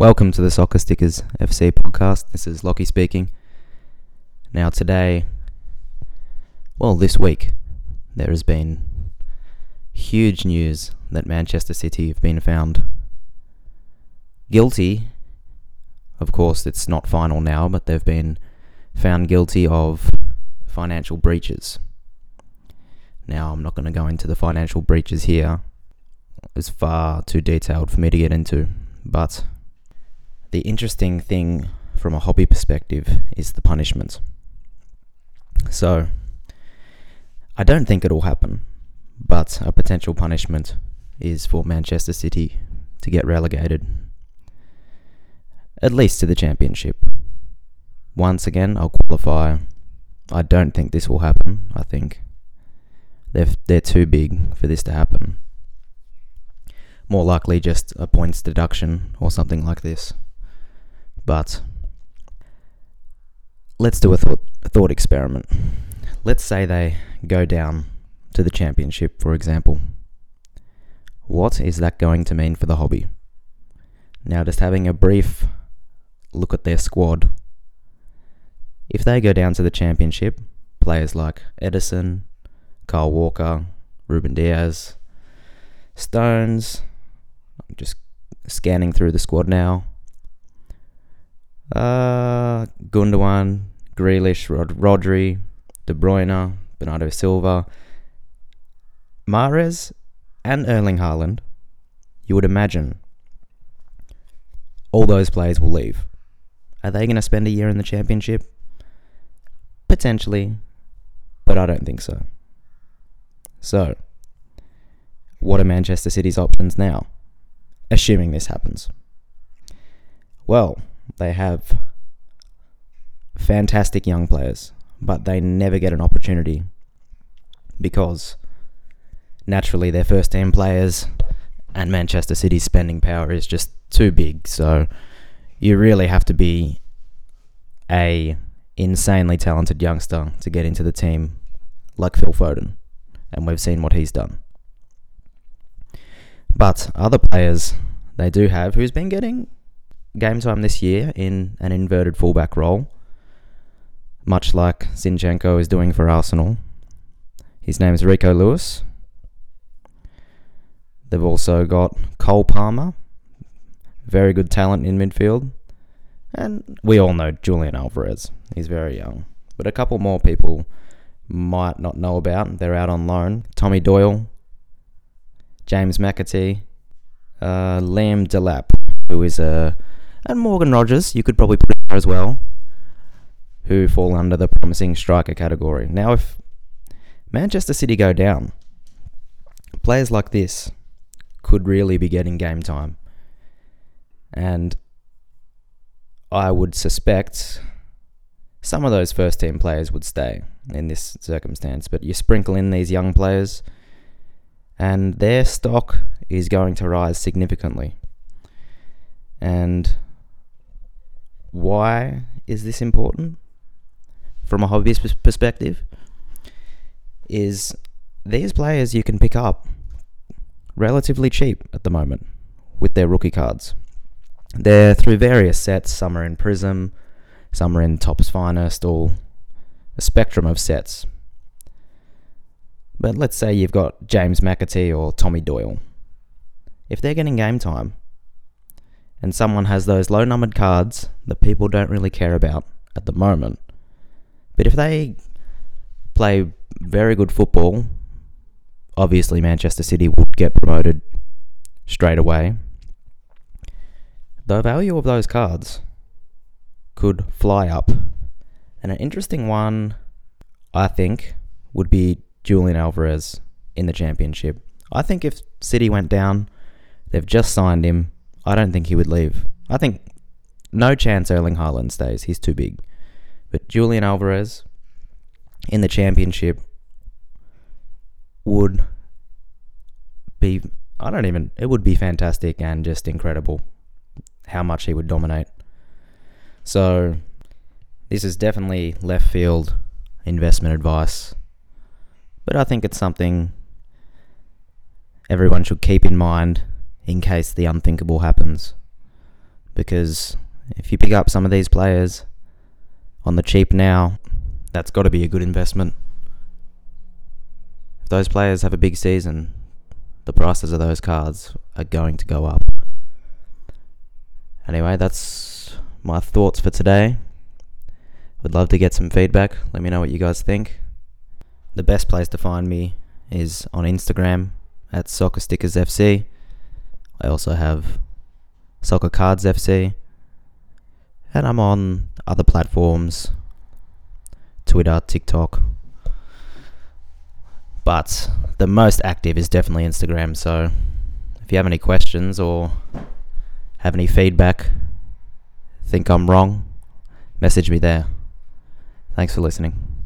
Welcome to the Soccer Stickers FC Podcast. This is Lockie speaking. Now today, this week, there has been huge news that Manchester City have been found guilty. Of course, it's not final now, but they've been found guilty of financial breaches. Now, I'm not going to go into the financial breaches here. It's far too detailed for me to get into, but the interesting thing from a hobby perspective is the punishment. So, I don't think it'll happen, but a potential punishment is for Manchester City to get relegated, at least to the Championship. Once again, I'll qualify. I don't think this will happen. I think they're too big for this to happen. More likely just a points deduction or something like this. But let's do a thought experiment. Let's say they go down to the Championship, for example. What is that going to mean for the hobby? Now, just having a brief look at their squad. If they go down to the Championship, players like Edison, Carl Walker, Ruben Diaz, Stones, I'm just scanning through the squad now, Gundogan, Grealish, Rodri, De Bruyne, Bernardo Silva, Mahrez, and Erling Haaland, you would imagine all those players will leave. Are they going to spend a year in the Championship? Potentially, but I don't think so. So, what are Manchester City's options now, assuming this happens? Well, they have fantastic young players, but they never get an opportunity because naturally they're first team players and Manchester City's spending power is just too big. So you really have to be a insanely talented youngster to get into the team like Phil Foden, and we've seen what he's done. But other players they do have who's been getting game time this year in an inverted fullback role, much like Zinchenko is doing for Arsenal. His name is Rico Lewis. They've also got Cole Palmer, very good talent in midfield. And we all know Julian Alvarez. He's very young. But a couple more people might not know about. They're out on loan. Tommy Doyle, James McAtee, Liam Delap, who is and Morgan Rogers, you could probably put in there as well, who fall under the promising striker category. Now, if Manchester City go down, players like this could really be getting game time. And I would suspect some of those first-team players would stay in this circumstance, but you sprinkle in these young players and their stock is going to rise significantly. And why is this important from a hobbyist perspective? Is these players you can pick up relatively cheap at the moment with their rookie cards. They're through various sets. Some are in Prism, some are in Topps Finest, or a spectrum of sets. But let's say you've got James McAtee or Tommy Doyle. If they're getting game time, and someone has those low-numbered cards that people don't really care about at the moment, but if they play very good football, obviously Manchester City would get promoted straight away. The value of those cards could fly up. And an interesting one, I think, would be Julian Alvarez in the Championship. I think if City went down, they've just signed him, I don't think he would leave. I think no chance Erling Haaland stays. He's too big. But Julian Alvarez in the Championship would be, it would be fantastic and just incredible how much he would dominate. So this is definitely left field investment advice, but I think it's something everyone should keep in mind in case the unthinkable happens. because if you pick up some of these players on the cheap now, that's got to be a good investment. If those players have a big season, the prices of those cards are going to go up. Anyway, that's my thoughts for today. Would love to get some feedback. Let me know what you guys think. The best place to find me is on Instagram at Soccer Stickers FC. I also have Soccer Cards FC, and I'm on other platforms, Twitter, TikTok, but the most active is definitely Instagram. So if you have any questions or have any feedback, think I'm wrong, message me there. Thanks for listening.